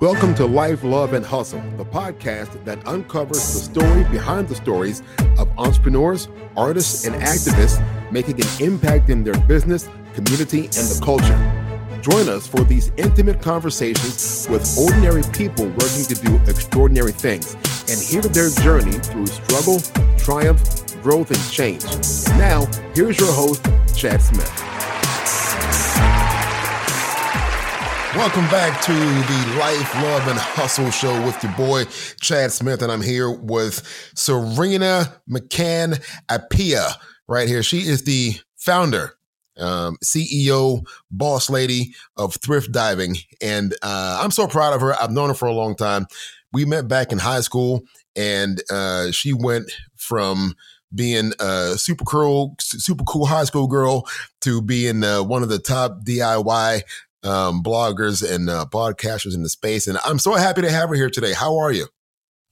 Welcome to Life, Love, and Hustle, the podcast that uncovers the story behind the stories of entrepreneurs, artists, and activists making an impact in their business, community, and the culture. Join us for these intimate conversations with ordinary people working to do extraordinary things and hear their journey through struggle, triumph, growth, and change. And now, here's your host, Chad Smith. Welcome back to the Life, Love, and Hustle show with your boy, Chad Smith, and I'm here with Serena McCann Appiah right here. She is the founder, CEO, boss lady of Thrift Diving, and I'm so proud of her. I've known her for a long time. We met back in high school, and she went from being a super cool high school girl to being one of the top DIY bloggers and podcasters in the space. And I'm so happy to have her here today. How are you?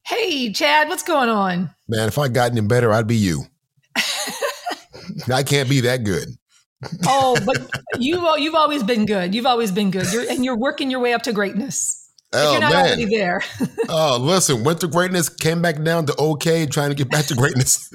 Hey, Chad, what's going on? Man, if I'd gotten it better, I'd be you. I can't be that good. Oh, but you've always been good. You've always been good. You're working your way up to greatness. Oh, you're not already there. Oh, listen, went to greatness, came back down to okay, trying to get back to greatness.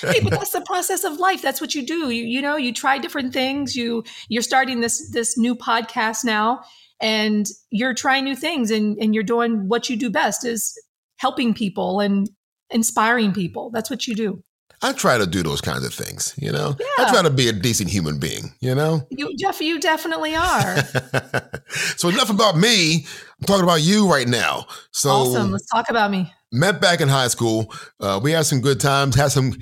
Hey, but that's the process of life. That's what you do. You know, you try different things. You're starting this new podcast now, and you're trying new things, and you're doing what you do best is helping people and inspiring people. That's what you do. I try to do those kinds of things, you know. Yeah. I try to be a decent human being, you know. You definitely are. So enough about me. I'm talking about you right now. So awesome. Let's talk about me. Met back in high school. We had some good times, had some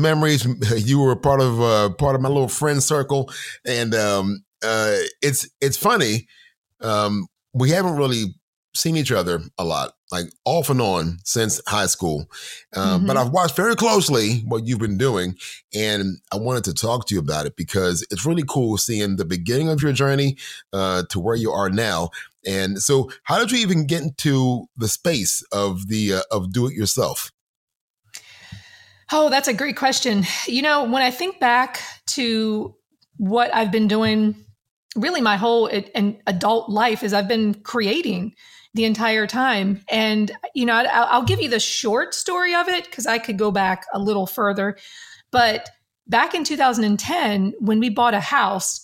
memories. You were part of my little friend circle. And it's funny. We haven't really seen each other a lot, like off and on since high school. But I've watched very closely what you've been doing. And I wanted to talk to you about it because it's really cool seeing the beginning of your journey to where you are now. And so how did you even get into the space of the of do-it-yourself? Oh, that's a great question. You know, when I think back to what I've been doing really my whole and adult life is I've been creating the entire time. And, you know, I'll give you the short story of it because I could go back a little further. But back in 2010, when we bought a house,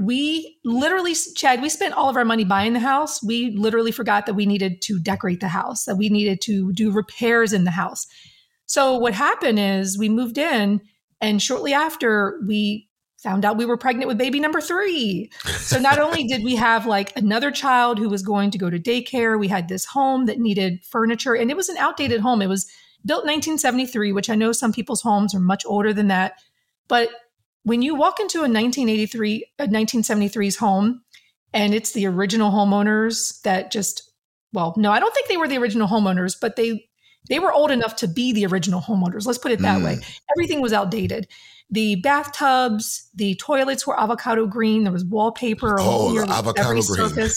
we literally, Chad, we spent all of our money buying the house. We literally forgot that we needed to decorate the house, that we needed to do repairs in the house. So what happened is we moved in, and shortly after we found out we were pregnant with baby number 3. So not only did we have like another child who was going to go to daycare, we had this home that needed furniture, and it was an outdated home. It was built in 1973, which I know some people's homes are much older than that, but when you walk into a 1973's home, and it's the original homeowners that I don't think they were the original homeowners, but they were old enough to be the original homeowners. Let's put it that way. Everything was outdated. The bathtubs, the toilets were avocado green. There was wallpaper. Oh, avocado green.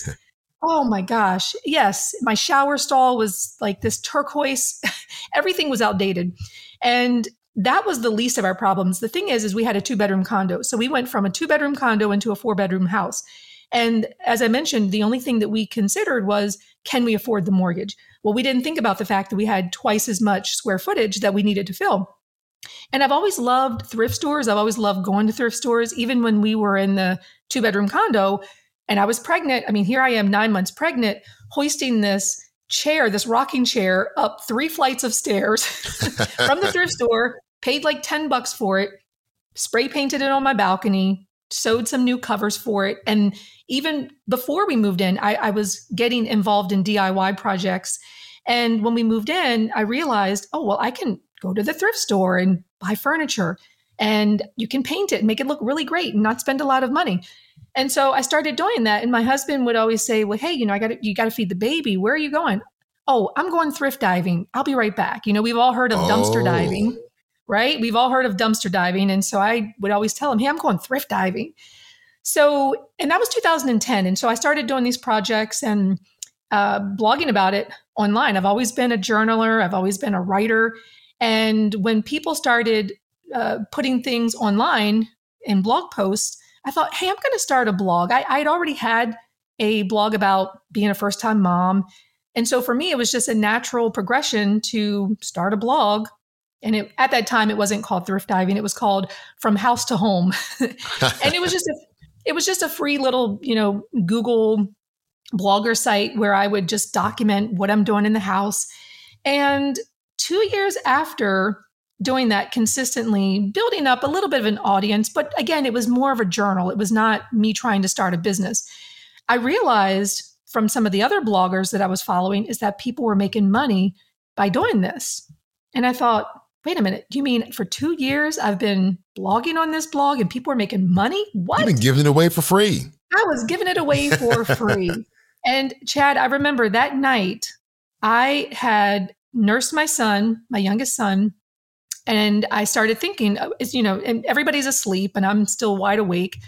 Oh my gosh. Yes. My shower stall was like this turquoise. Everything was outdated. And that was the least of our problems. The thing is we had a 2-bedroom condo. So we went from a 2-bedroom condo into a 4-bedroom house. And as I mentioned, the only thing that we considered was, can we afford the mortgage? Well, we didn't think about the fact that we had twice as much square footage that we needed to fill. And I've always loved thrift stores. I've always loved going to thrift stores, even when we were in the 2-bedroom condo and I was pregnant. I mean, here I am 9 months pregnant, hoisting this rocking chair up 3 flights of stairs from the thrift store, paid like $10 for it, spray painted it on my balcony, sewed some new covers for it. And even before we moved in, I was getting involved in DIY projects. And when we moved in, I realized, I can go to the thrift store and buy furniture, and you can paint it and make it look really great and not spend a lot of money. And so I started doing that. And my husband would always say, well, hey, you know, you got to feed the baby. Where are you going? Oh, I'm going thrift diving. I'll be right back. You know, we've all heard of dumpster diving, right? We've all heard of dumpster diving. And so I would always tell him, hey, I'm going thrift diving. So, and that was 2010. And so I started doing these projects and blogging about it online. I've always been a journaler. I've always been a writer. And when people started putting things online in blog posts, I thought, hey, I'm going to start a blog. I'd already had a blog about being a first-time mom. And so for me, it was just a natural progression to start a blog. And at that time, it wasn't called Thrift Diving. It was called From House to Home. And it was just a free little, Google blogger site where I would just document what I'm doing in the house. And 2 years after doing that consistently, building up a little bit of an audience, but again, it was more of a journal. It was not me trying to start a business. I realized from some of the other bloggers that I was following is that people were making money by doing this. And I thought, wait a minute, you mean for 2 years I've been blogging on this blog and people are making money? What? You've been giving it away for free. I was giving it away for free. And Chad, I remember that night I had nursed my son, my youngest son, and I started thinking, and everybody's asleep and I'm still wide awake.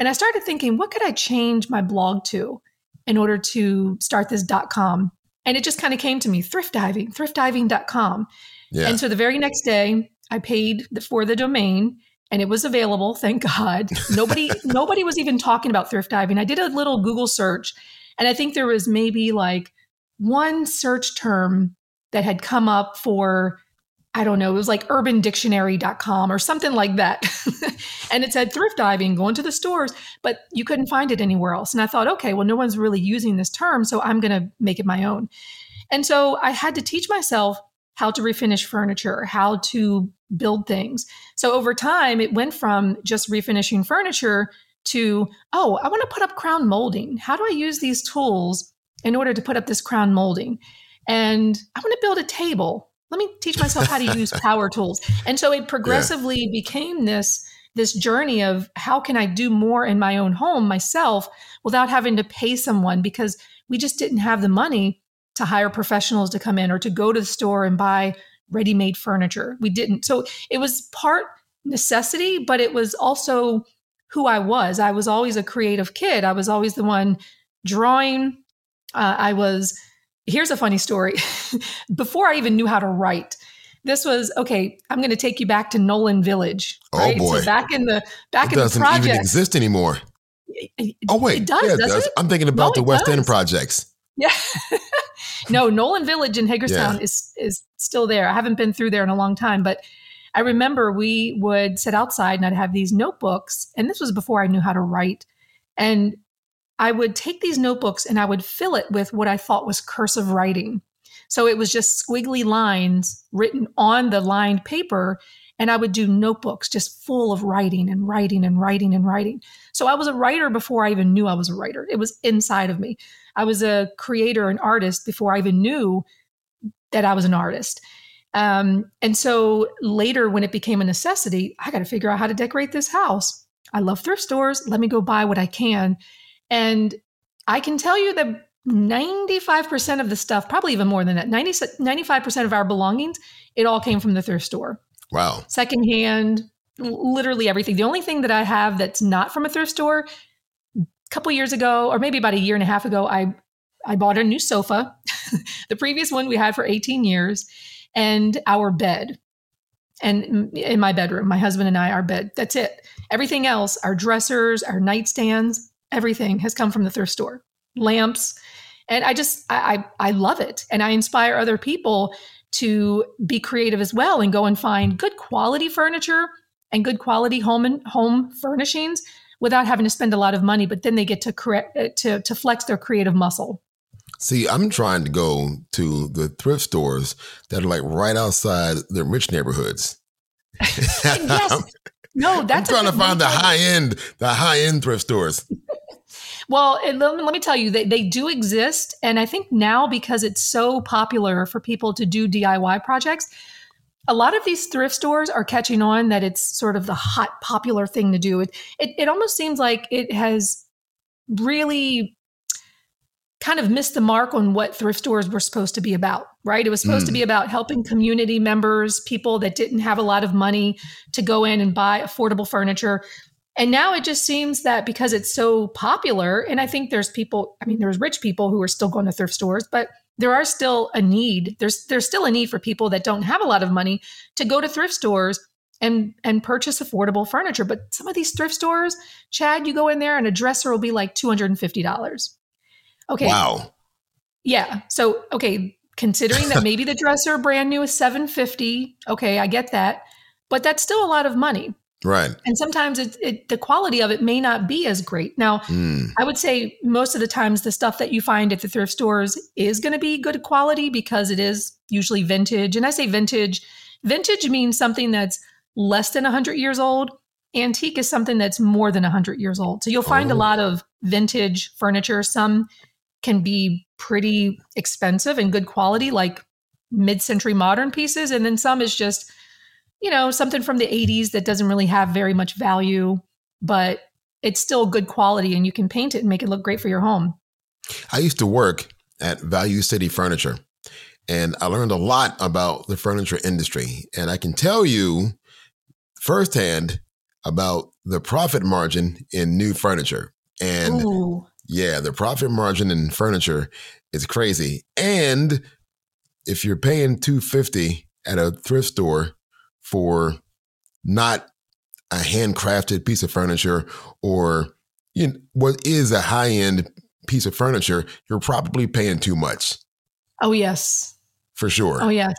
And I started thinking, what could I change my blog to in order to start this .com? And it just kind of came to me, Thrift Diving, thriftdiving.com. Yeah. And so the very next day I paid for the domain and it was available. Thank God. Nobody was even talking about Thrift Diving. I did a little Google search and I think there was maybe like one search term that had come up for, I don't know, it was like urbandictionary.com or something like that. And it said thrift diving, going to the stores, but you couldn't find it anywhere else. And I thought, okay, well, no one's really using this term, so I'm going to make it my own. And so I had to teach myself how to refinish furniture, how to build things. So over time, it went from just refinishing furniture to, oh, I want to put up crown molding. How do I use these tools in order to put up this crown molding? And I want to build a table. Let me teach myself how to use power tools. And so it progressively became this journey of how can I do more in my own home myself without having to pay someone, because we just didn't have the money to hire professionals to come in or to go to the store and buy ready-made furniture. We didn't. So it was part necessity, but it was also who I was. I was always a creative kid. I was always the one drawing. Here's a funny story. Before I even knew how to write, this was, okay, I'm going to take you back to Nolan Village. Right? Oh boy. So back in the project. It doesn't even exist anymore. Oh wait. It does, yeah, doesn't it? I'm thinking about the West End projects. Yeah. No, Nolan Village in Hagerstown is still there. I haven't been through there in a long time, but I remember we would sit outside and I'd have these notebooks, and this was before I knew how to write. And I would take these notebooks and I would fill it with what I thought was cursive writing. So it was just squiggly lines written on the lined paper. And I would do notebooks just full of writing and writing and writing and writing. So I was a writer before I even knew I was a writer. It was inside of me. I was a creator, an artist before I even knew that I was an artist. And so later when it became a necessity, I got to figure out how to decorate this house. I love thrift stores. Let me go buy what I can. And I can tell you that 95% of the stuff, probably even more than that, 95% of our belongings, it all came from the thrift store. Wow. Secondhand, literally everything. The only thing that I have that's not from a thrift store, a couple years ago, or maybe about a year and a half ago, I bought a new sofa, the previous one we had for 18 years, and our bed. And in my bedroom, my husband and I, our bed, that's it. Everything else, our dressers, our nightstands, everything has come from the thrift store, lamps. And I love it. And I inspire other people to be creative as well and go and find good quality furniture and good quality home furnishings without having to spend a lot of money, but then they get to flex their creative muscle. See, I'm trying to go to the thrift stores that are like right outside the rich neighborhoods. Yes. No, that's I'm trying to find the high end thrift stores. Well, let me tell you, they do exist. And I think now, because it's so popular for people to do DIY projects, a lot of these thrift stores are catching on that it's sort of the hot, popular thing to do. It almost seems like it has really kind of missed the mark on what thrift stores were supposed to be about, right? It was supposed to be about helping community members, people that didn't have a lot of money to go in and buy affordable furniture. And now it just seems that because it's so popular, and I think there's people, I mean, there's rich people who are still going to thrift stores, but there are still a need. There's still a need for people that don't have a lot of money to go to thrift stores and purchase affordable furniture. But some of these thrift stores, Chad, you go in there and a dresser will be like $250. Okay. Wow. Yeah. So, okay. Considering that maybe the dresser brand new is $750. Okay. I get that, but that's still a lot of money. Right. And sometimes the quality of it may not be as great. Now, I would say most of the times the stuff that you find at the thrift stores is going to be good quality because it is usually vintage. And I say vintage. Vintage means something that's less than 100 years old. Antique is something that's more than 100 years old. So you'll find a lot of vintage furniture. Some can be pretty expensive and good quality, like mid-century modern pieces. And then some is just, you know, something from the 80s that doesn't really have very much value, but it's still good quality and you can paint it and make it look great for your home. I used to work at Value City Furniture and I learned a lot about the furniture industry. And I can tell you firsthand about the profit margin in new furniture. And yeah, the profit margin in furniture is crazy. And if you're paying $250 at a thrift store for not a handcrafted piece of furniture or what is a high-end piece of furniture, you're probably paying too much. Oh, yes. For sure. Oh, yeah.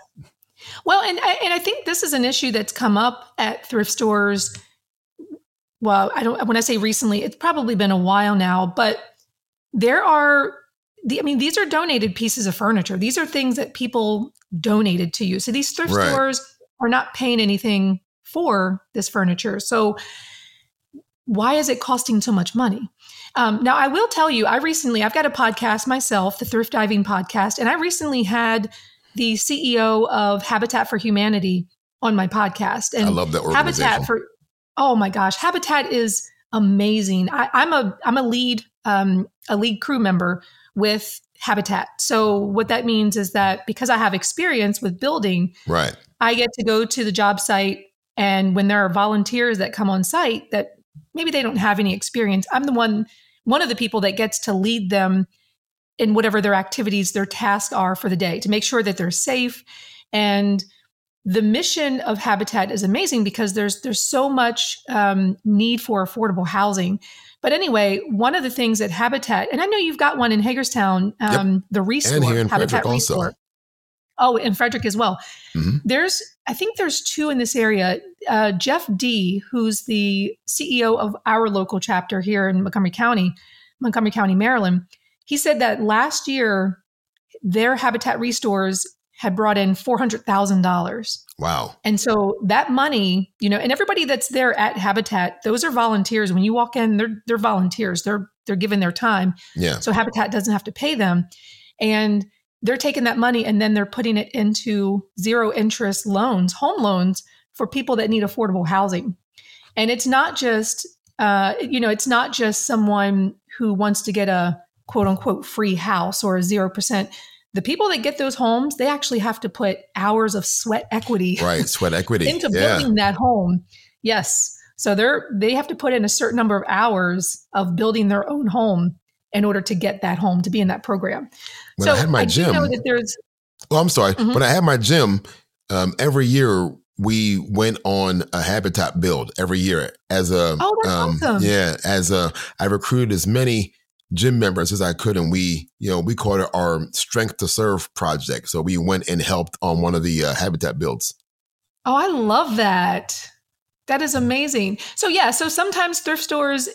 Well, and I think this is an issue that's come up at thrift stores. Well, when I say recently, it's probably been a while now, but there are, these are donated pieces of furniture. These are things that people donated to you. So these thrift stores are not paying anything for this furniture. So why is it costing so much money? Now, I will tell you, I've got a podcast myself, the Thrift Diving podcast, and I recently had the CEO of Habitat for Humanity on my podcast. And I love that organization. Oh my gosh, Habitat is amazing. I'm a lead crew member with Habitat. So what that means is that because I have experience with building, right, I get to go to the job site, and when there are volunteers that come on site that maybe they don't have any experience, I'm the one of the people that gets to lead them in whatever their activities, their tasks are for the day to make sure that they're safe. And the mission of Habitat is amazing because there's so much need for affordable housing. But anyway, one of the things at Habitat, and I know you've got one in Hagerstown, the Resort, and here in Habitat Frederick Resort. Also. Oh, and Frederick as well. Mm-hmm. I think there's two in this area. Jeff D., who's the CEO of our local chapter here in Montgomery County, Maryland, he said that last year their Habitat Restores had brought in $400,000. Wow. And so that money, and everybody that's there at Habitat, those are volunteers. When you walk in, they're volunteers. They're given their time. Yeah. So Habitat doesn't have to pay them. And they're taking that money and then they're putting it into zero interest loans, home loans for people that need affordable housing. And it's not just, someone who wants to get a quote unquote free house or a 0%. The people that get those homes, they actually have to put hours of sweat equity into building that home. Yes. So they have to put in a certain number of hours of building their own home in order to get that home, to be in that program. When I had my gym, When I had my gym, every year we went on a Habitat build every year awesome. Yeah. I recruited as many gym members as I could, and we called it our Strength to Serve project. So we went and helped on one of the Habitat builds. Oh, I love that. That is amazing. So yeah, so sometimes thrift stores,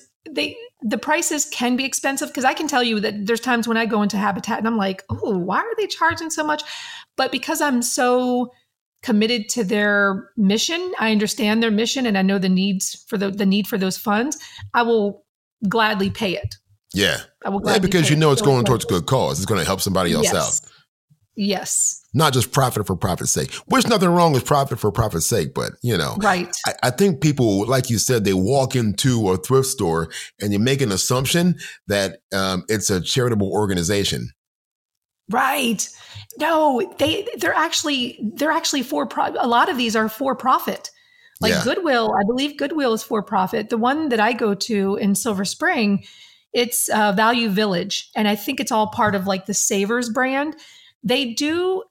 the prices can be expensive, because I can tell you that there's times when I go into Habitat and I'm like, oh, why are they charging so much? But because I'm so committed to their mission, I understand their mission and I know the needs for the need for those funds, I will gladly pay it. Yeah. Because it's going towards a good cause. It's going to help somebody else out. Yes. Not just profit for profit's sake. There's nothing wrong with profit for profit's sake, but right. I think people, like you said, they walk into a thrift store and you make an assumption that it's a charitable organization. Right. No, they're actually for profit. A lot of these are for profit. Like Goodwill, I believe Goodwill is for profit. The one that I go to in Silver Spring, it's Value Village. And I think it's all part of like the Savers brand. They do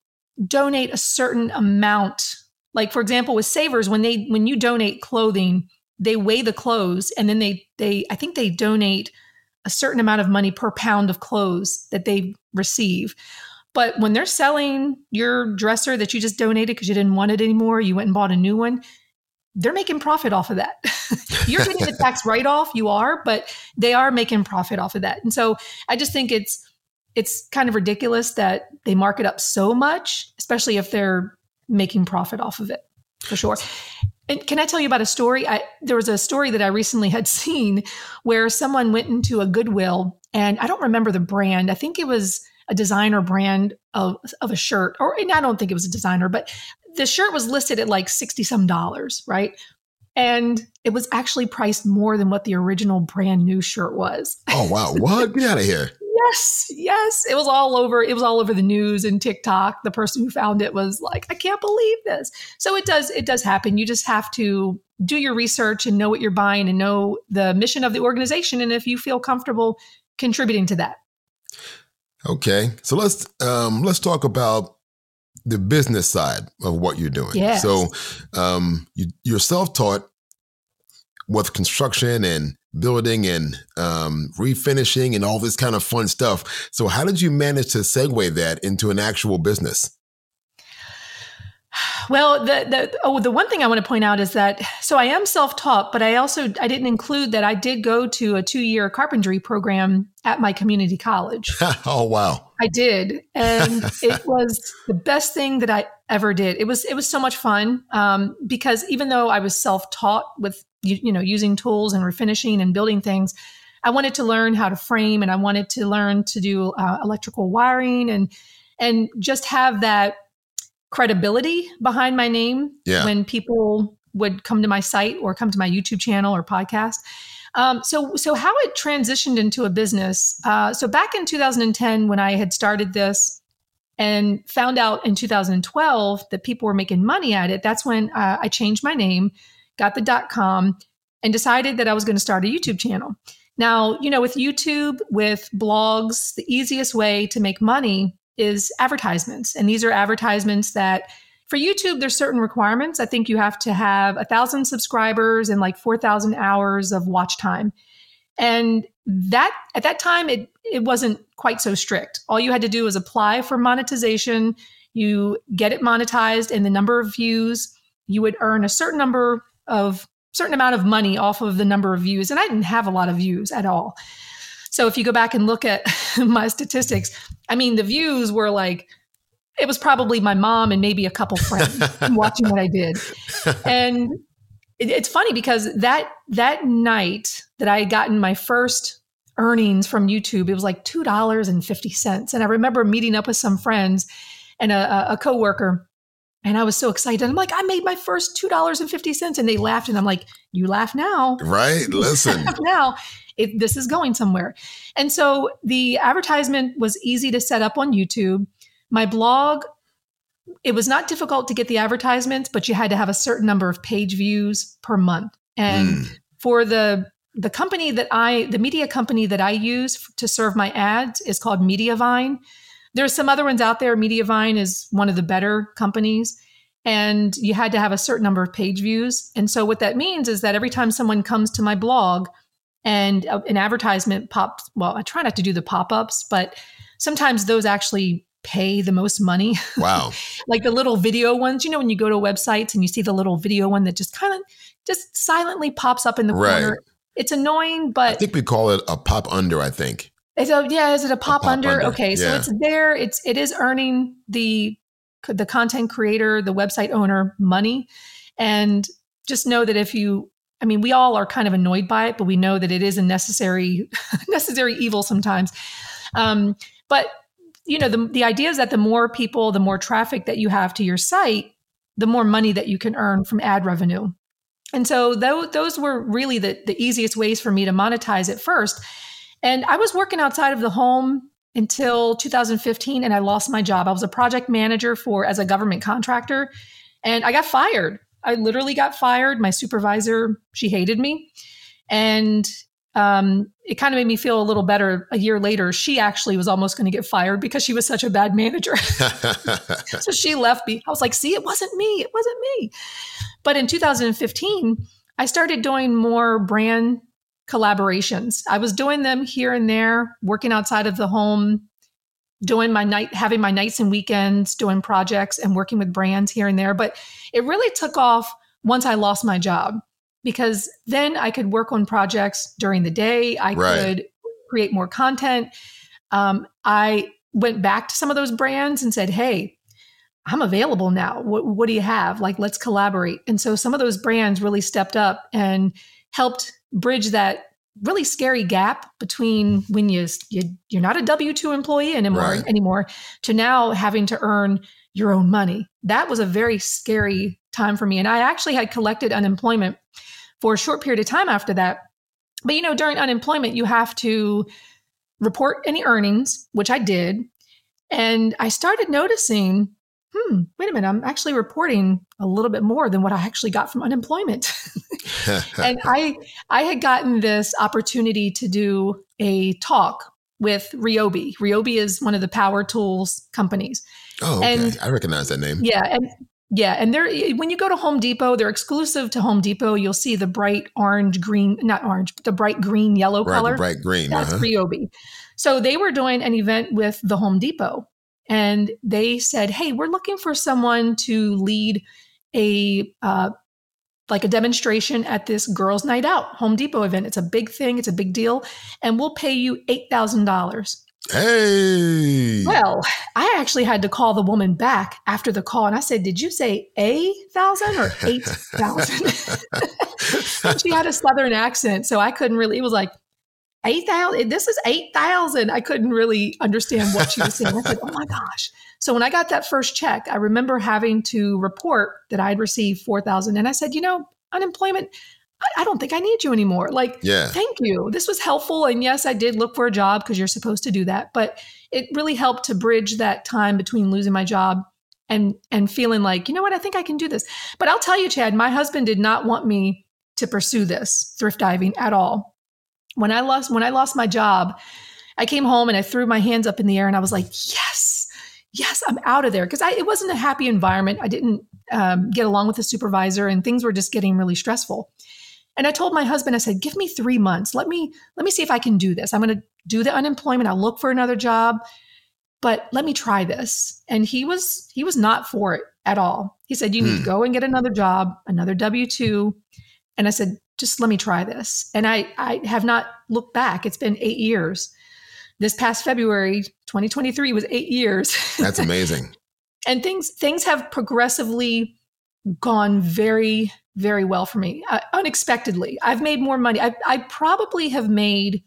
donate a certain amount. Like for example, with Savers, when you donate clothing, they weigh the clothes and then I think they donate a certain amount of money per pound of clothes that they receive. But when they're selling your dresser that you just donated because you didn't want it anymore, you went and bought a new one, they're making profit off of that. You're getting the tax write-off, you are, but they are making profit off of that. And so I just think it's kind of ridiculous that they mark it up so much, especially if they're making profit off of it, for sure. And can I tell you about a story? There was a story that I recently had seen where someone went into a Goodwill, and I don't remember the brand. I think it was a designer brand of a shirt, and I don't think it was a designer, but the shirt was listed at like $60 some, right? And it was actually priced more than what the original brand new shirt was. Oh, wow. What? Get out of here. Yes. It was all over the news and TikTok. The person who found it was like, I can't believe this. So it does happen. You just have to do your research and know what you're buying and know the mission of the organization. And if you feel comfortable contributing to that. Okay. So let's talk about the business side of what you're doing. Yes. So you're self-taught with construction and building and refinishing and all this kind of fun stuff. So how did you manage to segue that into an actual business? Well, the one thing I want to point out is that, so I am self-taught, but I didn't include that I did go to a 2-year carpentry program at my community college. Oh, wow. I did. And it was the best thing that I ever did. It was so much fun because even though I was self-taught with, using tools and refinishing and building things, I wanted to learn how to frame and I wanted to learn to do electrical wiring and just have that credibility behind my name when people would come to my site or come to my YouTube channel or podcast. So how it transitioned into a business. So back in 2010, when I had started this and found out in 2012 that people were making money at it, that's when I changed my name, got the .com, and decided that I was going to start a YouTube channel. Now, with YouTube, with blogs, the easiest way to make money is advertisements. And these are advertisements that for YouTube, there's certain requirements. I think you have to have 1,000 subscribers and like 4,000 hours of watch time. And that at that time, it wasn't quite so strict. All you had to do was apply for monetization. You get it monetized, and the number of views, you would earn a certain amount of money off of the number of views. And I didn't have a lot of views at all. So if you go back and look at my statistics, I mean, the views were like, it was probably my mom and maybe a couple friends watching what I did. And it's funny because that night that I had gotten my first earnings from YouTube, it was like $2.50. And I remember meeting up with some friends and a coworker, and I was so excited. I'm like, I made my first $2.50. And they laughed. And I'm like, you laugh now. Right. Listen. Now, this is going somewhere. And so the advertisement was easy to set up on YouTube. My blog, it was not difficult to get the advertisements, but you had to have a certain number of page views per month. And for the company the media company that I use to serve my ads is called Mediavine. There's some other ones out there. Mediavine is one of the better companies, and you had to have a certain number of page views. And so what that means is that every time someone comes to my blog and an advertisement pops, well, I try not to do the pop-ups, but sometimes those actually pay the most money. Wow. Like the little video ones, when you go to websites and you see the little video one that just kind of just silently pops up in the corner. Right. It's annoying, but I think we call it a pop under, I think. Is it a pop under? Okay. Yeah. So it's there. It is earning the content creator, the website owner money. And just know that we all are kind of annoyed by it, but we know that it is a necessary evil sometimes. But the idea is that the more people, the more traffic that you have to your site, the more money that you can earn from ad revenue. And so those were really the easiest ways for me to monetize it first. And I was working outside of the home until 2015, and I lost my job. I was a project manager as a government contractor, and I got fired. I literally got fired. My supervisor, she hated me. And it kind of made me feel a little better. A year later, she actually was almost going to get fired because she was such a bad manager. So she left me. I was like, see, it wasn't me. But in 2015, I started doing more brand collaborations. I was doing them here and there, working outside of the home, doing my night, having my nights and weekends, doing projects and working with brands here and there. But it really took off once I lost my job, because then I could work on projects during the day. I could create more content. I went back to some of those brands and said, hey, I'm available now. What do you have? Like, let's collaborate. And so some of those brands really stepped up and helped bridge that really scary gap between when you're not a W-2 employee anymore to now having to earn your own money. That was a very scary time for me. And I actually had collected unemployment for a short period of time after that. But, you know, during unemployment, you have to report any earnings, which I did. And I started noticing, wait a minute, I'm actually reporting a little bit more than what I actually got from unemployment. And I had gotten this opportunity to do a talk with Ryobi. Ryobi is one of the power tools companies. Oh, okay. And I recognize that name. Yeah. And they're, when you go to Home Depot, they're exclusive to Home Depot. You'll see the bright orange, green, not orange, but the bright green, yellow color. The bright green. That's Ryobi. So they were doing an event with the Home Depot. And they said, hey, we're looking for someone to lead a demonstration at this girls' night out Home Depot event. It's a big thing. It's a big deal. And we'll pay you $8,000. Hey. Well, I actually had to call the woman back after the call. And I said, did you say 8,000 or 8,000? She had a Southern accent. So I couldn't really, it was like, 8,000. This is 8,000. I couldn't really understand what she was saying. I said, oh my gosh. So when I got that first check, I remember having to report that I'd received 4,000. And I said, you know, unemployment, I don't think I need you anymore. Like, Thank you. This was helpful. And yes, I did look for a job because you're supposed to do that. But it really helped to bridge that time between losing my job and feeling like, you know what, I think I can do this. But I'll tell you, Chad, my husband did not want me to pursue this thrift diving at all. When I lost my job, I came home and I threw my hands up in the air and I was like, yes, I'm out of there. Because it wasn't a happy environment. I didn't get along with the supervisor and things were just getting really stressful. And I told my husband, I said, give me 3 months. Let me see if I can do this. I'm going to do the unemployment. I'll look for another job, but let me try this. And he was not for it at all. He said, you need to go and get another job, another W-2. And I said, just let me try this. And I have not looked back. It's been 8 years. This past February, 2023 was 8 years. That's amazing. And things have progressively gone very, very well for me. Unexpectedly. I've made more money. I probably have made,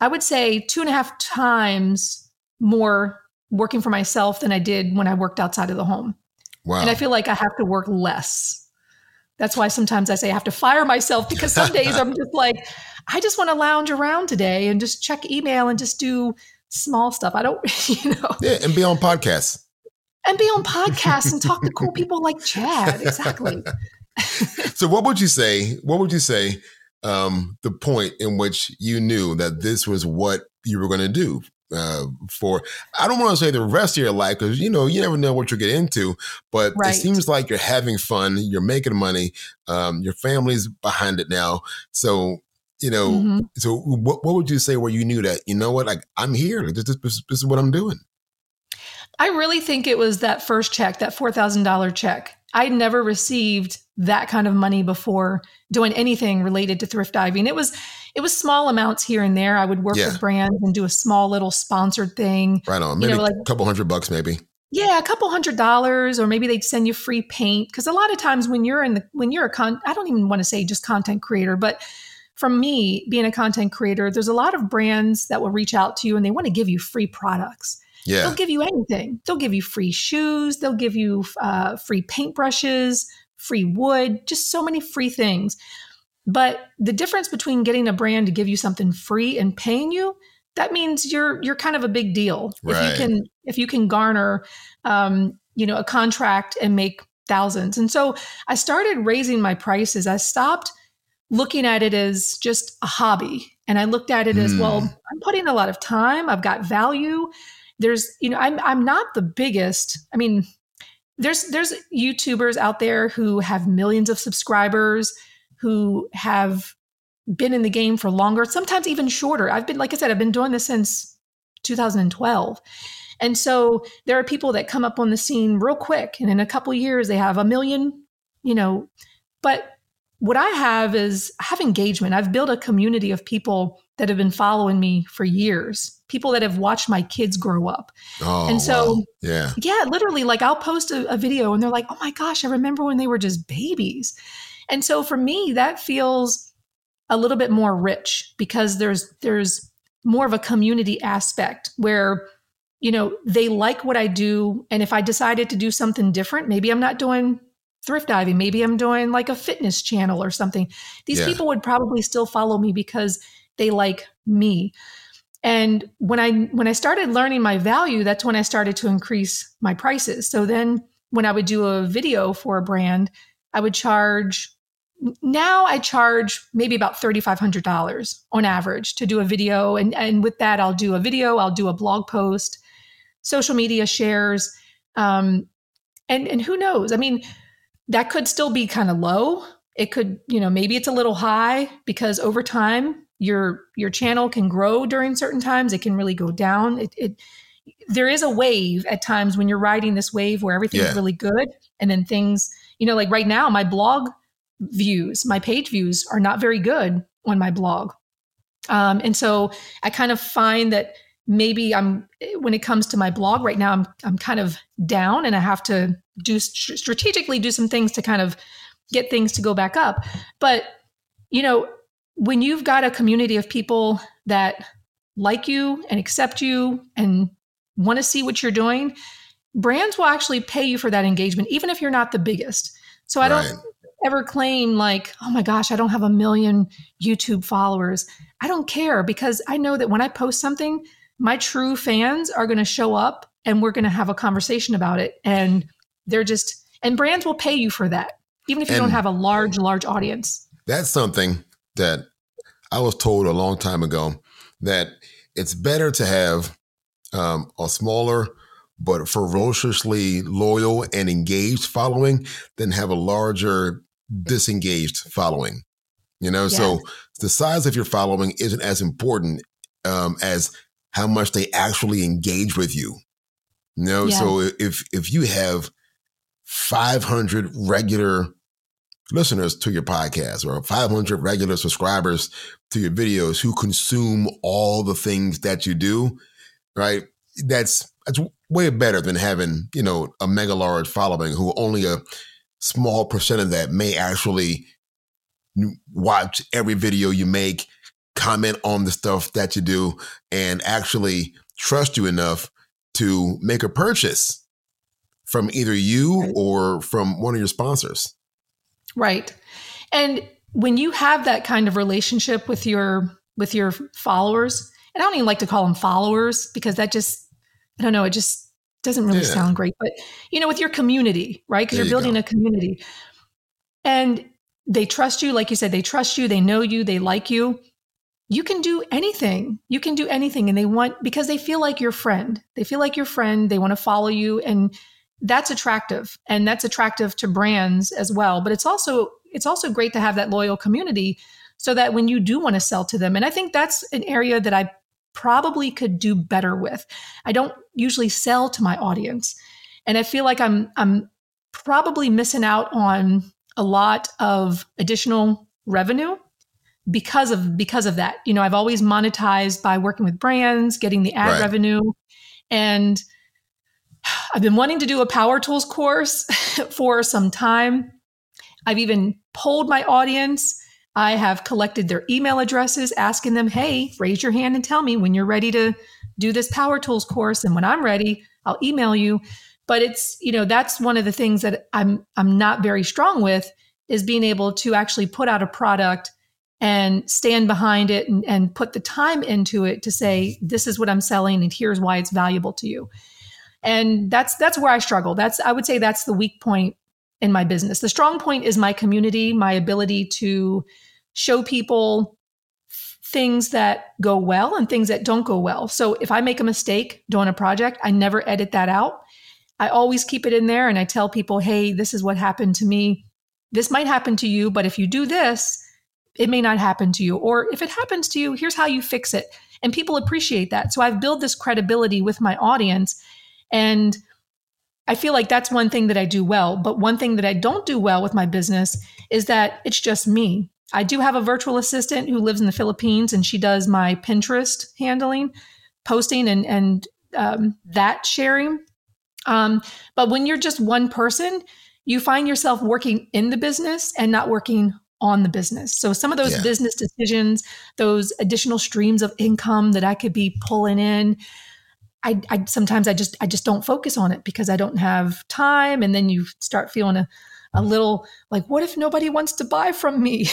I would say, 2.5 times more working for myself than I did when I worked outside of the home. Wow. And I feel like I have to work less. That's why sometimes I say I have to fire myself, because some days I'm just like, I just want to lounge around today and just check email and just do small stuff. I don't, you know. Yeah, and be on podcasts. And talk to cool people like Chad. Exactly. So what would you say the point in which you knew that this was what you were going to do? For, I don't want to say the rest of your life, because, you know, you never know what you'll get into, but It seems like you're having fun, you're making money, your family's behind it now. So, you know, So what would you say where you knew that, you know what, like, I'm here, this is what I'm doing? I really think it was that first check, that $4,000 check. I never received that kind of money before doing anything related to thrift diving. It was small amounts here and there. I would work with brands and do a small little sponsored thing. Right on. Maybe, you know, like, $200 maybe. Yeah, $200, or maybe they'd send you free paint. Because a lot of times I don't even want to say just content creator, but for me, being a content creator, there's a lot of brands that will reach out to you and they want to give you free products. Yeah. They'll give you anything. They'll give you free shoes. They'll give you free paintbrushes, free wood, just so many free things. But the difference between getting a brand to give you something free and paying you, that means you're kind of a big deal. Right. If you can garner, you know, a contract and make thousands. And so I started raising my prices. I stopped looking at it as just a hobby. And I looked at it as, well, I'm putting a lot of time. I've got value. There's, you know, I'm not the biggest. I mean, there's YouTubers out there who have millions of subscribers, who have been in the game for longer, sometimes even shorter. I've been, like I said, I've been doing this since 2012. And so there are people that come up on the scene real quick, and in a couple of years they have 1 million, you know. But what I have is, I have engagement. I've built a community of people that have been following me for years, people that have watched my kids grow up. Oh, and so, wow. Yeah, literally, like, I'll post a video and they're like, oh my gosh, I remember when they were just babies. And so for me, that feels a little bit more rich, because there's more of a community aspect where, you know, they like what I do. And if I decided to do something different, maybe I'm not doing thrift diving, maybe I'm doing like a fitness channel or something, these people would probably still follow me because they like me. And when I started learning my value, that's when I started to increase my prices. So then when I would do a video for a brand, I would charge, now I charge maybe about $3,500 on average to do a video. And with that, I'll do a video, I'll do a blog post, social media shares. And who knows? I mean, that could still be kind of low. It could, you know, maybe it's a little high, because over time your channel can grow during certain times. It can really go down. There is a wave at times when you're riding this wave where everything's really good. And then things, you know, like right now, my blog views, my page views are not very good on my blog. And so I kind of find that maybe when it comes to my blog right now, I'm kind of down, and I have to strategically do some things to kind of get things to go back up. But, you know, when you've got a community of people that like you and accept you and want to see what you're doing, brands will actually pay you for that engagement, even if you're not the biggest. So I don't ever claim like, oh my gosh, I don't have 1 million YouTube followers. I don't care, because I know that when I post something, my true fans are going to show up and we're going to have a conversation about it. And they're just, and brands will pay you for that, even if you don't have a large audience. That's something that I was told a long time ago, that it's better to have a smaller but ferociously loyal and engaged following than have a larger disengaged following, you know? Yeah. So the size of your following isn't as important as how much they actually engage with you. You know? Yeah. So if you have 500 regular listeners to your podcast or 500 regular subscribers to your videos who consume all the things that you do, right? That's way better than having, you know, a mega large following who only a small percent of that may actually watch every video you make, comment on the stuff that you do, and actually trust you enough to make a purchase from either you or from one of your sponsors. Right. And when you have that kind of relationship with your followers, and I don't even like to call them followers, because that just, I don't know, it just doesn't really sound great, but you know, with your community, right? Because you're building a community and they trust you. Like you said, they trust you, they know you, they like you. You can do anything. You can do anything. And they want, because they feel like your friend. They feel like your friend. They want to follow you. And that's attractive. And that's attractive to brands as well. But it's also great to have that loyal community so that when you do want to sell to them. And I think that's an area that I probably could do better with. I don't usually sell to my audience. And I feel like I'm probably missing out on a lot of additional revenue because of that. You know, I've always monetized by working with brands, getting the ad revenue. And I've been wanting to do a power tools course for some time. I've even polled my audience. I have collected their email addresses, asking them, hey, raise your hand and tell me when you're ready to do this power tools course. And when I'm ready, I'll email you. But it's, you know, that's one of the things that I'm not very strong with, is being able to actually put out a product and stand behind it and put the time into it to say, this is what I'm selling and here's why it's valuable to you. And that's where I struggle. I would say that's the weak point in my business. The strong point is my community, my ability to show people things that go well and things that don't go well. So if I make a mistake doing a project, I never edit that out. I always keep it in there. And I tell people, hey, this is what happened to me. This might happen to you, but if you do this, It may not happen to you. Or if it happens to you, here's how you fix it. And people appreciate that. So I've built this credibility with my audience. And I feel like that's one thing that I do well. But one thing that I don't do well with my business is that it's just me. I do have a virtual assistant who lives in the Philippines, and she does my Pinterest handling, posting, and that sharing. But when you're just one person, you find yourself working in the business and not working on the business. So some of those business decisions, those additional streams of income that I could be pulling in, I sometimes just don't focus on it because I don't have time. And then you start feeling a little like, what if nobody wants to buy from me?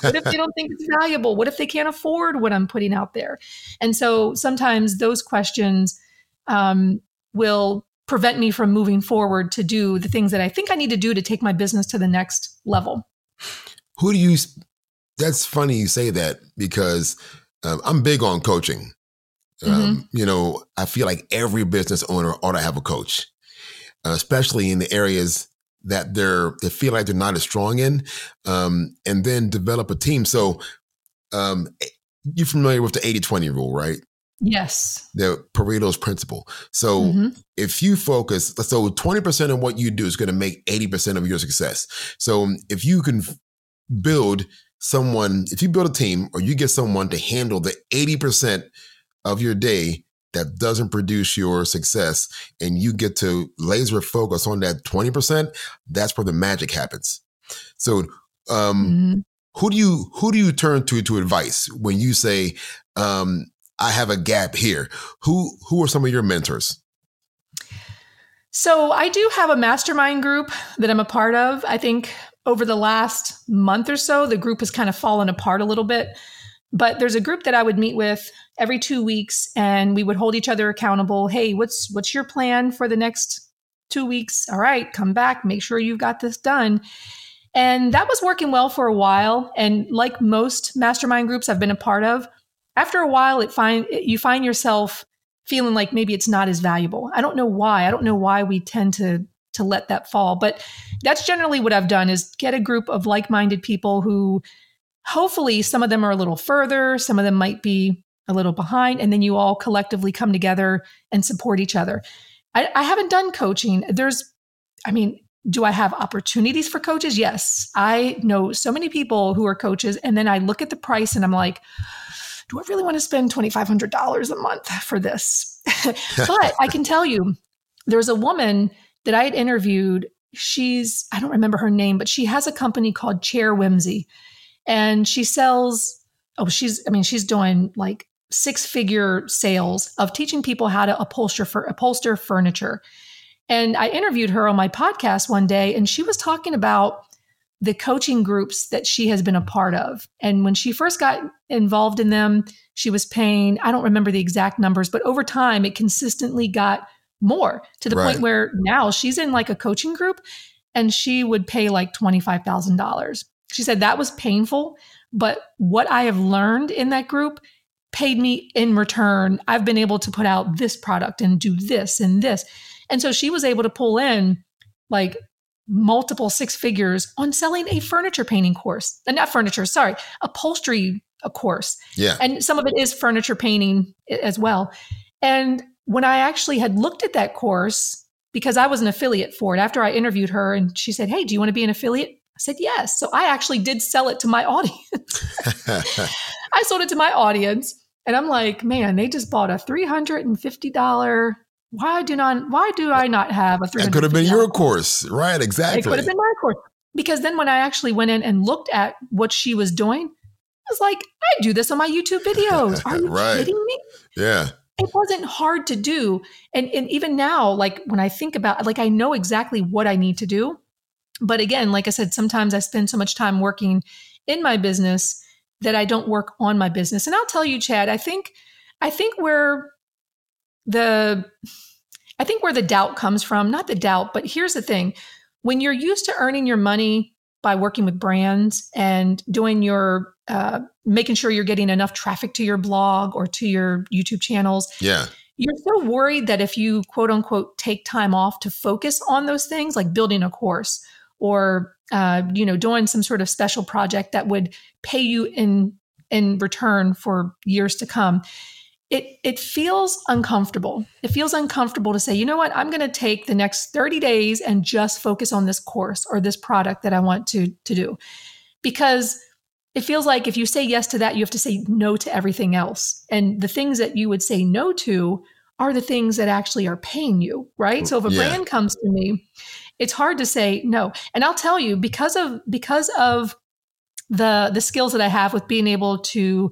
What if they don't think it's valuable? What if they can't afford what I'm putting out there? And so sometimes those questions will prevent me from moving forward to do the things that I think I need to do to take my business to the next level. That's funny you say that, because I'm big on coaching. You know, I feel like every business owner ought to have a coach, especially in the areas that they feel like they're not as strong in, and then develop a team. So you're familiar with the 80-20 rule, right? Yes. The Pareto's principle. So if you focus, so 20% of what you do is going to make 80% of your success. So if you can build a team, or you get someone to handle the 80% of your day that doesn't produce your success, and you get to laser focus on that 20%, that's where the magic happens. So who do you turn to advice when you say, I have a gap here? Who are some of your mentors? So I do have a mastermind group that I'm a part of. I think over the last month or so, the group has kind of fallen apart a little bit. But there's a group that I would meet with every 2 weeks, and we would hold each other accountable. Hey, what's your plan for the next 2 weeks? All right, come back, make sure you've got this done. And that was working well for a while. And like most mastermind groups I've been a part of, after a while, you find yourself feeling like maybe it's not as valuable. I don't know why. I don't know why we tend to let that fall. But that's generally what I've done, is get a group of like-minded people who, hopefully, some of them are a little further, some of them might be a little behind, and then you all collectively come together and support each other. I haven't done coaching. Do I have opportunities for coaches? Yes. I know so many people who are coaches, and then I look at the price and I'm like, do I really want to spend $2,500 a month for this? But I can tell you, there's a woman that I had interviewed. I don't remember her name, but she has a company called Chair Whimsy. And she sells, she's doing like 6-figure sales of teaching people how to upholster furniture. And I interviewed her on my podcast one day, and she was talking about the coaching groups that she has been a part of. And when she first got involved in them, she was paying, I don't remember the exact numbers, but over time it consistently got more to the point where now she's in like a coaching group and she would pay like $25,000. She said that was painful, but what I have learned in that group paid me in return. I've been able to put out this product and do this and this. And so she was able to pull in like multiple 6 figures on selling a upholstery course. Yeah. And some of it is furniture painting as well. And when I actually had looked at that course, because I was an affiliate for it, after I interviewed her and she said, hey, do you want to be an affiliate? I said, yes. So I actually did sell it to my audience. I sold it to my audience. And I'm like, man, they just bought a $350. Why do I not have a $350? It could have been your course. Right. Exactly. It could have been my course. Because then when I actually went in and looked at what she was doing, I was like, I do this on my YouTube videos. Are you kidding me? Yeah. It wasn't hard to do. And even now, like when I think about, like I know exactly what I need to do. But again, like I said, sometimes I spend so much time working in my business that I don't work on my business. And I'll tell you, Chad, I think where the doubt comes from, not the doubt, but here's the thing. When you're used to earning your money by working with brands and doing your, making sure you're getting enough traffic to your blog or to your YouTube channels. Yeah. You're so worried that if you quote unquote take time off to focus on those things, like building a course or doing some sort of special project that would pay you in return for years to come, it feels uncomfortable. It feels uncomfortable to say, you know what, I'm going to take the next 30 days and just focus on this course or this product that I want to do. Because it feels like if you say yes to that, you have to say no to everything else. And the things that you would say no to are the things that actually are paying you, right? So if a brand comes to me, it's hard to say no. And I'll tell you, because of the skills that I have with being able to,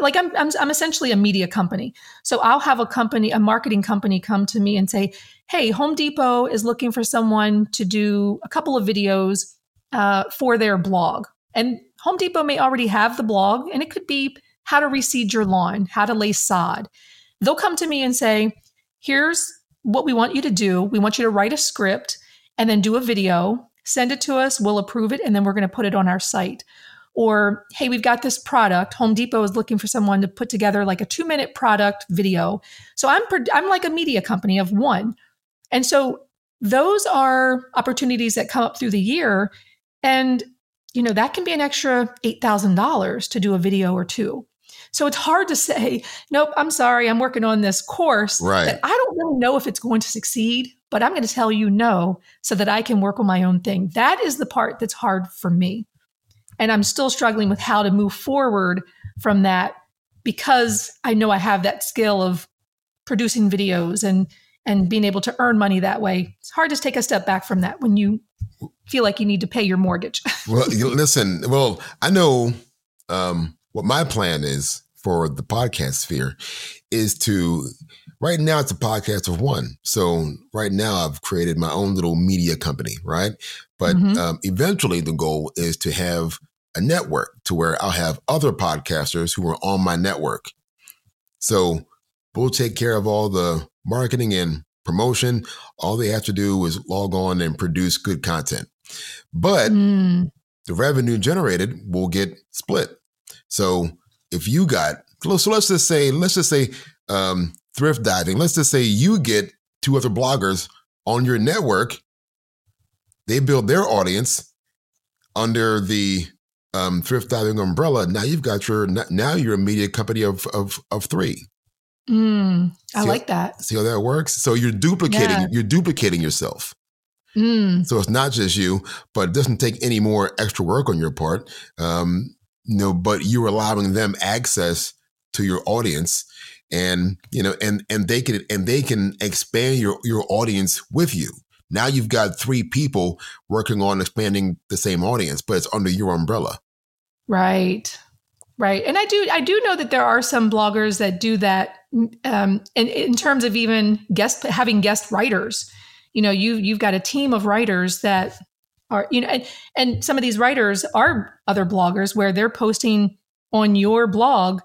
like, I'm essentially a media company. So I'll have a marketing company come to me and say, hey, Home Depot is looking for someone to do a couple of videos for their blog. And Home Depot may already have the blog, and it could be how to reseed your lawn, how to lay sod. They'll come to me and say, here's what we want you to do. We want you to write a script and then do a video, send it to us, we'll approve it, and then we're going to put it on our site. Or, hey, we've got this product. Home Depot is looking for someone to put together like a 2-minute product video. So I'm like a media company of one. And so those are opportunities that come up through the year. And, that can be an extra $8,000 to do a video or two. So it's hard to say, nope, I'm sorry, I'm working on this course. Right. That I don't really know if it's going to succeed, but I'm going to tell you no so that I can work on my own thing. That is the part that's hard for me. And I'm still struggling with how to move forward from that, because I know I have that skill of producing videos and being able to earn money that way. It's hard to take a step back from that when you feel like you need to pay your mortgage. Well, listen, I know what my plan is for the podcast sphere is to, right now it's a podcast of one. So right now I've created my own little media company, right? But eventually the goal is to have a network to where I'll have other podcasters who are on my network. So we'll take care of all the marketing and promotion. All they have to do is log on and produce good content. But the revenue generated will get split. So if you got, so let's just say Thrift Diving, let's just say you get two other bloggers on your network. They build their audience under the Thrift Diving umbrella. Now you've got now you're a media company of three. I like that. See how that works? So you're duplicating yourself. So it's not just you, but it doesn't take any more extra work on your part. But you're allowing them access to your audience, and they can expand your audience with you. Now you've got three people working on expanding the same audience, but it's under your umbrella. Right. And I do know that there are some bloggers that do that in terms of even having guest writers. You've got a team of writers that are, and some of these writers are other bloggers where they're posting on your blog,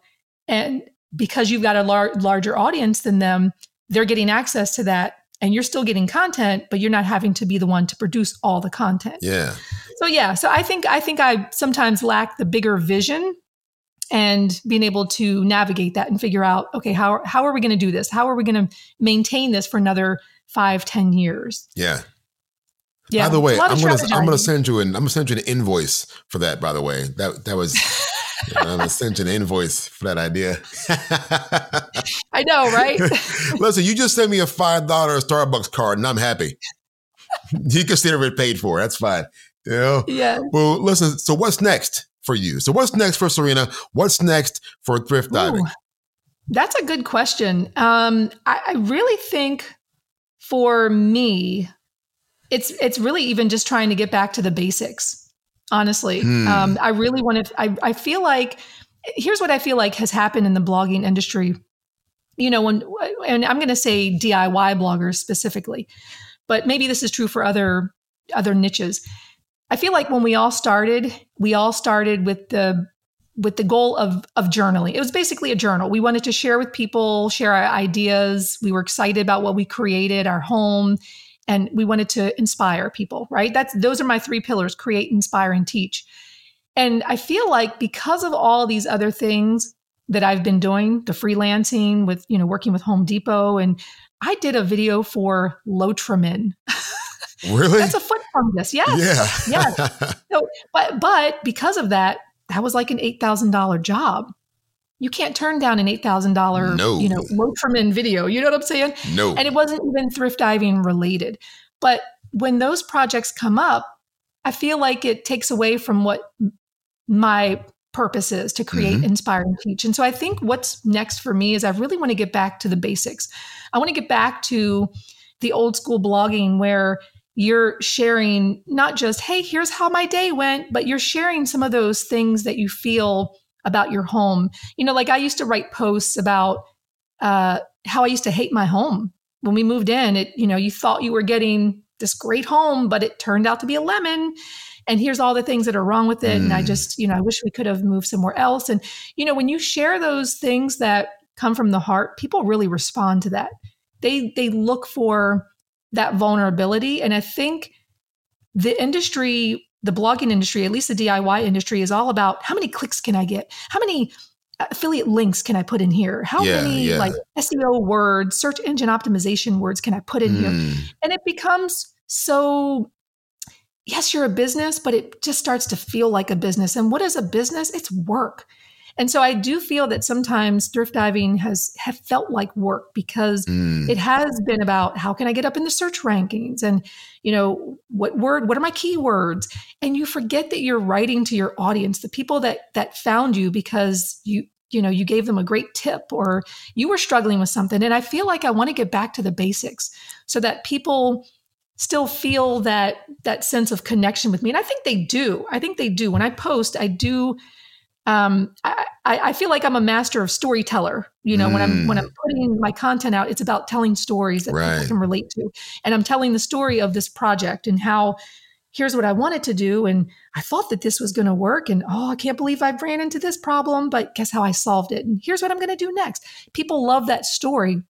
and because you've got a larger audience than them, they're getting access to that. And you're still getting content, but you're not having to be the one to produce all the content. Yeah. So I think I sometimes lack the bigger vision and being able to navigate that and figure out, okay, how are we going to do this? How are we going to maintain this for another 5-10 years? Yeah. Yeah. By the way, I'm going to send you an invoice for that, by the way. That was I'm going to send you an invoice for that idea. I know, right? Listen, you just send me a $5 Starbucks card and I'm happy. You consider it paid for. That's fine. Yeah. Well, listen, so what's next for you? So what's next for Serena? What's next for Thrift Diving? That's a good question. I really think for me, it's really even just trying to get back to the basics. Honestly, I really want to, I feel like, here's what I feel like has happened in the blogging industry. And I'm going to say DIY bloggers specifically, but maybe this is true for other niches. I feel like when we all started with the goal of journaling. It was basically a journal. We wanted to share with people, share our ideas. We were excited about what we created, our home. And we wanted to inspire people, right? Those are my three pillars: create, inspire, and teach. And I feel like because of all these other things that I've been doing, the freelancing with, working with Home Depot, and I did a video for Lotrimin. Really? That's a foot fungus. Yes. Yeah. Yes. So, but because of that, that was like an $8,000 job. You can't turn down an $8,000, Lotrimin video. You know what I'm saying? No. And it wasn't even thrift diving related. But when those projects come up, I feel like it takes away from what my purpose is to create, inspire, and teach. And so I think what's next for me is I really want to get back to the basics. I want to get back to the old school blogging where you're sharing not just, hey, here's how my day went, but you're sharing some of those things that you feel about your home. You know, like I used to write posts about how I used to hate my home. When we moved in, it, you know, you thought you were getting this great home, but it turned out to be a lemon. And here's all the things that are wrong with it. And I just, you know, I wish we could have moved somewhere else. And, you know, when you share those things that come from the heart, people really respond to that. They look for that vulnerability. And I think the industry, the blogging industry, at least the DIY industry, is all about how many clicks can I get? How many affiliate links can I put in here? How many like SEO words, search engine optimization words can I put in here? And it becomes so, yes, you're a business, but it just starts to feel like a business. And what is a business? It's work. And so I do feel that sometimes thrift diving has felt like work because it has been about how can I get up in the search rankings and, you know, what are my keywords? And you forget that you're writing to your audience, the people that found you because you gave them a great tip or you were struggling with something. And I feel like I want to get back to the basics so that people still feel that sense of connection with me. And I think they do. When I post, I do. I feel like I'm a master of storyteller, you know, when I'm putting my content out, it's about telling stories that people can relate to. And I'm telling the story of this project and how here's what I wanted to do. And I thought that this was going to work and, oh, I can't believe I ran into this problem, but guess how I solved it. And here's what I'm going to do next. People love that story.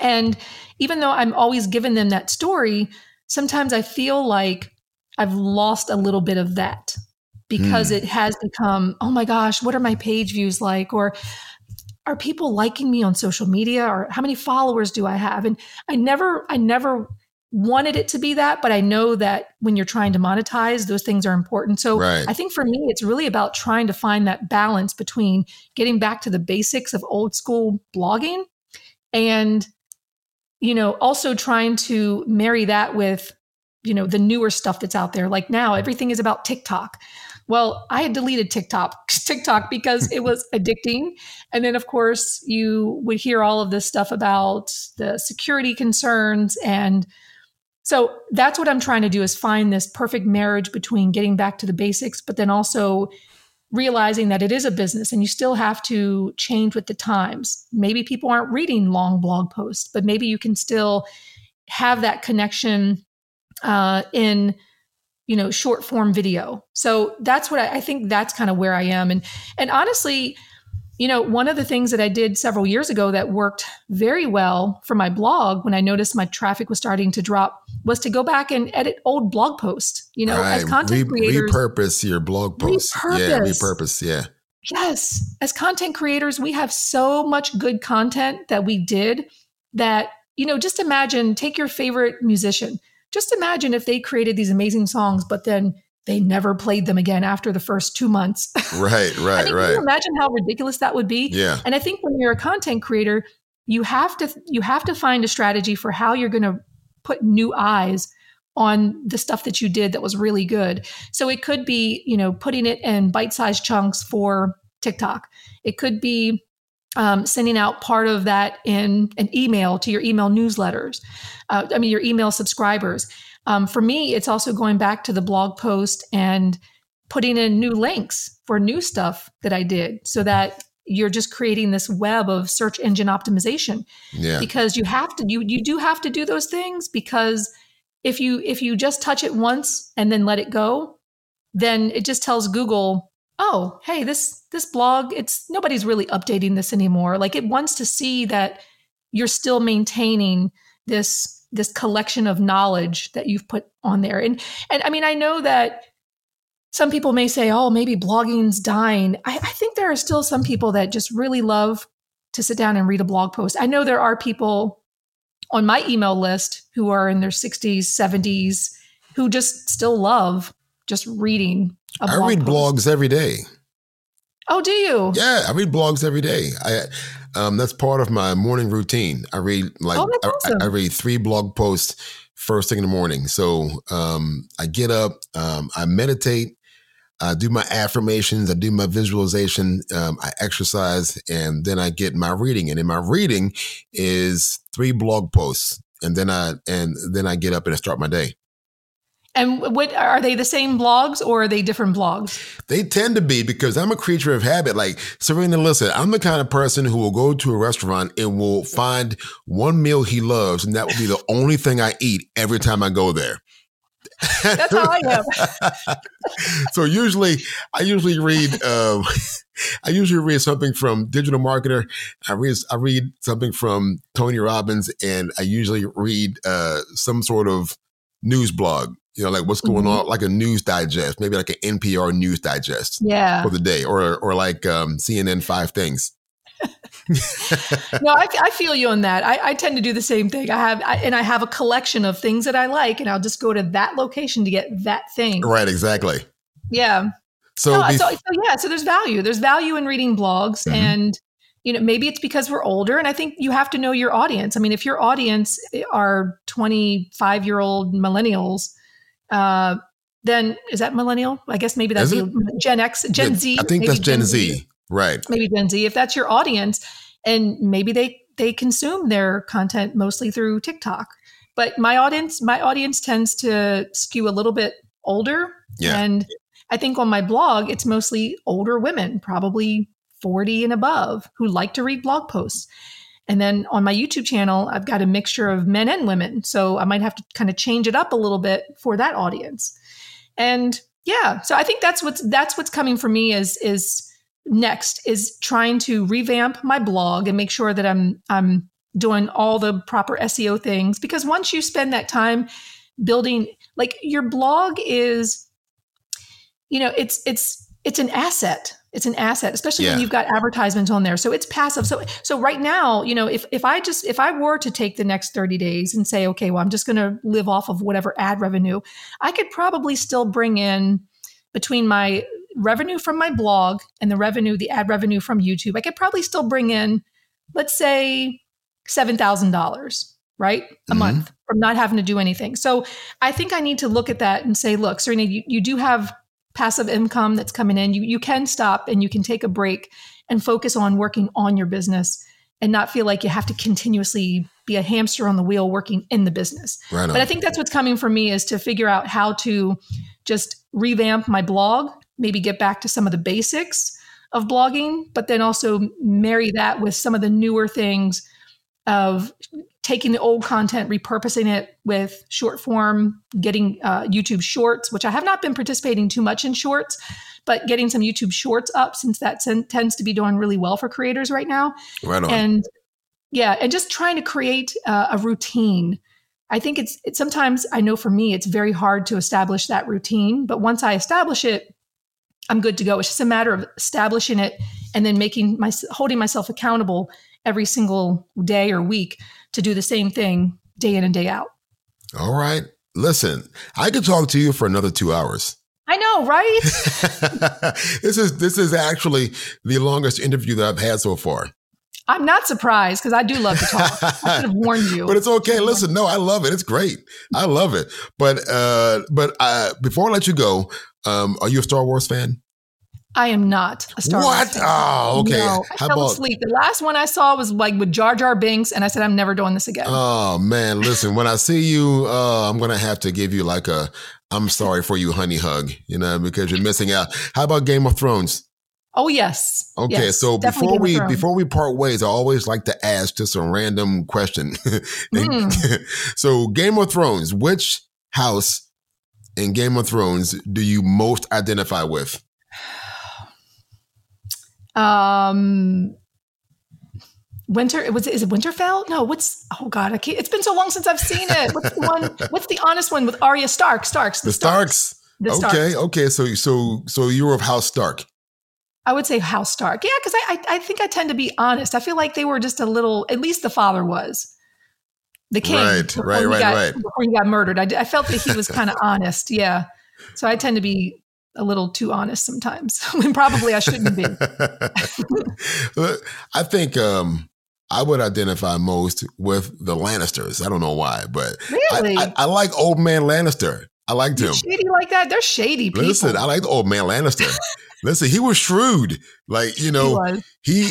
And even though I'm always giving them that story, sometimes I feel like I've lost a little bit of that. Because it has become, oh my gosh, what are my page views like? Or are people liking me on social media? Or how many followers do I have? And I never wanted it to be that, but I know that when you're trying to monetize, those things are important. So I think for me, it's really about trying to find that balance between getting back to the basics of old school blogging and, you know, also trying to marry that with, you know, the newer stuff that's out there. Like now everything is about TikTok. Well, I had deleted TikTok because it was addicting. And then, of course, you would hear all of this stuff about the security concerns. And so that's what I'm trying to do is find this perfect marriage between getting back to the basics, but then also realizing that it is a business and you still have to change with the times. Maybe people aren't reading long blog posts, but maybe you can still have that connection in, you know, short form video. So that's what I think that's kind of where I am. And honestly, you know, one of the things that I did several years ago that worked very well for my blog when I noticed my traffic was starting to drop was to go back and edit old blog posts, you know, as content creators. Repurpose your blog posts. Yeah. Yes. As content creators, we have so much good content that we did that, you know, just imagine, take your favorite musician. Just imagine if they created these amazing songs, but then they never played them again after the first 2 months. Right. I mean, can you imagine how ridiculous that would be? Yeah. And I think when you're a content creator, you have to find a strategy for how you're going to put new eyes on the stuff that you did that was really good. So it could be, you know, putting it in bite-sized chunks for TikTok. It could be sending out part of that in an email to your email newsletters, your email subscribers. For me, it's also going back to the blog post and putting in new links for new stuff that I did so that you're just creating this web of search engine optimization. Yeah. Because you have to, you do have to do those things because if you just touch it once and then let it go, then it just tells Google, oh, hey, this blog, it's nobody's really updating this anymore. Like it wants to see that you're still maintaining this collection of knowledge that you've put on there. And I mean, I know that some people may say, oh, maybe blogging's dying. I think there are still some people that just really love to sit down and read a blog post. I know there are people on my email list who are in their 60s, 70s, who just still love just reading a blog. I read blogs every day. Oh, do you? Yeah, I read blogs every day. That's part of my morning routine. I read awesome. I read 3 blog posts first thing in the morning. So I get up, I meditate, I do my affirmations, I do my visualization, I exercise, and then I get my reading. And in my reading is 3 blog posts, and then I get up and I start my day. And what are they, the same blogs or are they different blogs? They tend to be, because I'm a creature of habit. Like, Serena, listen, I'm the kind of person who will go to a restaurant and will find one meal he loves, and that will be the only thing I eat every time I go there. That's how I am. So I usually read something from Digital Marketer. I read something from Tony Robbins, and I usually read some sort of news blog. You know, like what's going on, like a news digest, maybe like an NPR news digest for the day, or like CNN 5 things. No, I feel you on that. I tend to do the same thing. I have a collection of things that I like, and I'll just go to that location to get that thing. Right, exactly. Yeah. So there's value. There's value in reading blogs, and you know, maybe it's because we're older, and I think you have to know your audience. I mean, if your audience are 25-year-old millennials. Then is that millennial? I guess maybe that's Gen X, Gen Z. I think that's Gen Z, right? Maybe Gen Z. If that's your audience, and maybe they consume their content mostly through TikTok. But my audience tends to skew a little bit older, and I think on my blog it's mostly older women, probably 40 and above, who like to read blog posts. And then on my YouTube channel, I've got a mixture of men and women. So I might have to kind of change it up a little bit for that audience. And so I think that's what's coming for me is next is trying to revamp my blog and make sure that I'm doing all the proper SEO things. Because once you spend that time building, like, your blog is, you know, it's an asset. It's an asset, especially when you've got advertisements on there. So it's passive. So right now, you know, if I were to take the next 30 days and say, okay, well, I'm just going to live off of whatever ad revenue, I could probably still bring in, between my revenue from my blog and the ad revenue from YouTube, I could probably still bring in, let's say, $7,000, right? A month from not having to do anything. So I think I need to look at that and say, look, Serena, you do have passive income that's coming in. You can stop and you can take a break and focus on working on your business and not feel like you have to continuously be a hamster on the wheel working in the business. Right. But I think that's what's coming for me, is to figure out how to just revamp my blog, maybe get back to some of the basics of blogging, but then also marry that with some of the newer things of taking the old content, repurposing it with short form, getting YouTube shorts, which I have not been participating too much in shorts, but getting some YouTube shorts up, since that tends to be doing really well for creators right now. Right on. And just trying to create a routine. I think it's sometimes, I know for me, it's very hard to establish that routine, but once I establish it, I'm good to go. It's just a matter of establishing it and then holding myself accountable every single day or week to do the same thing day in and day out. All right. Listen, I could talk to you for another 2 hours. I know, right? This is actually the longest interview that I've had so far. I'm not surprised, because I do love to talk. I should have warned you. But it's okay. Listen, no, I love it. It's great. I love it. But before I let you go, are you a Star Wars fan? I am not a Star Wars fan. What? Oh, okay. No, I fell asleep. The last one I saw was like with Jar Jar Binks, and I said, I'm never doing this again. Oh, man. Listen, when I see you, I'm going to have to give you like a I'm sorry for you honey hug, you know, because you're missing out. How about Game of Thrones? Oh, yes. Okay. Yes, so before we part ways, I always like to ask just a random question. So Game of Thrones, which house in Game of Thrones do you most identify with? Is it Winterfell? No, I can't. It's been so long since I've seen it. What's the honest one with Arya Stark? The Starks. Okay. So you were of House Stark. I would say House Stark. Yeah, because I think I tend to be honest. I feel like they were just a little, at least the father was. the king. Right. Before he got murdered. I felt that he was kind of honest. Yeah. So I tend to be a little too honest sometimes when probably I shouldn't be. I think I would identify most with the Lannisters. I don't know why, but really? I like old man Lannister. I liked him. You're shady like that? They're shady people. Listen, I like the old man Lannister. Listen, he was shrewd. Like, you know, he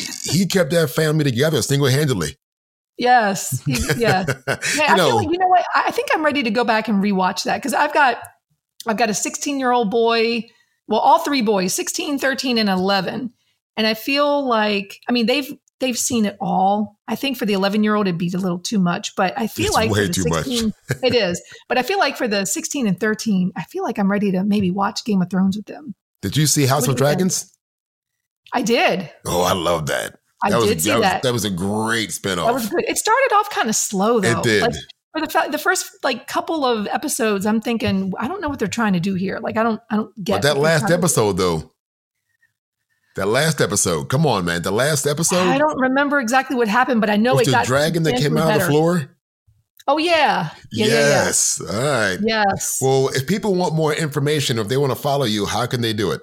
kept that family together single-handedly. Yes. Yeah. You know what? I think I'm ready to go back and rewatch that because I've got a 16-year-old boy. Well, all three boys, 16, 13, and 11. And I feel like, I mean, they've seen it all. I think for the 11-year-old, it'd be a little too much, but I feel like way too much. It is. But I feel like for the 16 and 13, I feel like I'm ready to maybe watch Game of Thrones with them. Did you see House of Dragons? I did. Oh, I love that. I did see that. That was a great spinoff. That was good. It started off kind of slow, though. It did. Like, for the first like couple of episodes, I'm thinking, I don't know what they're trying to do here. Like, I don't get it. But that last episode, though. That last episode. Come on, man. The last episode. I don't remember exactly what happened, but I know it got the dragon that came out of the floor. Oh, yeah. Yes. Yeah. All right. Yes. Well, if people want more information, if they want to follow you, how can they do it?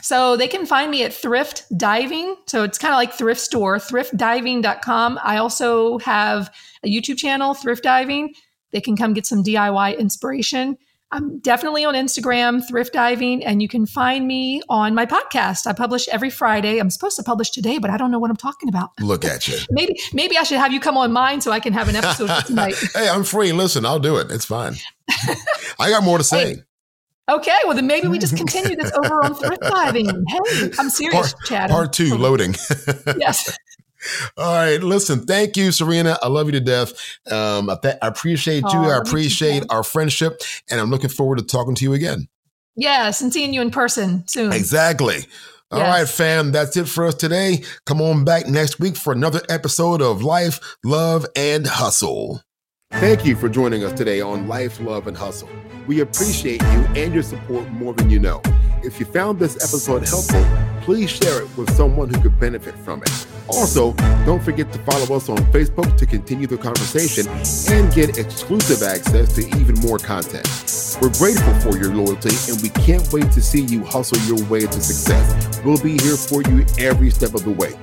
So they can find me at Thrift Diving. So it's kind of like thrift store, thriftdiving.com. I also have a YouTube channel, Thrift Diving. They can come get some DIY inspiration. I'm definitely on Instagram, Thrift Diving, and you can find me on my podcast. I publish every Friday. I'm supposed to publish today, but I don't know what I'm talking about. Look at you. Maybe I should have you come on mine so I can have an episode tonight. Hey, I'm free. Listen, I'll do it. It's fine. I got more to say. Hey. Okay, well then maybe we just continue this over on Thrift Diving. Hey, I'm serious, Chad. Part two, loading. Yes. All right, listen, thank you, Serena. I love you to death. I appreciate you. I appreciate our friendship. And I'm looking forward to talking to you again. Yes, and seeing you in person soon. Exactly. All right, fam, that's it for us today. Come on back next week for another episode of Life, Love, and Hustle. Thank you for joining us today on Life, Love, and Hustle. We appreciate you and your support more than you know. If you found this episode helpful, please share it with someone who could benefit from it. Also, don't forget to follow us on Facebook to continue the conversation and get exclusive access to even more content. We're grateful for your loyalty, and we can't wait to see you hustle your way to success. We'll be here for you every step of the way.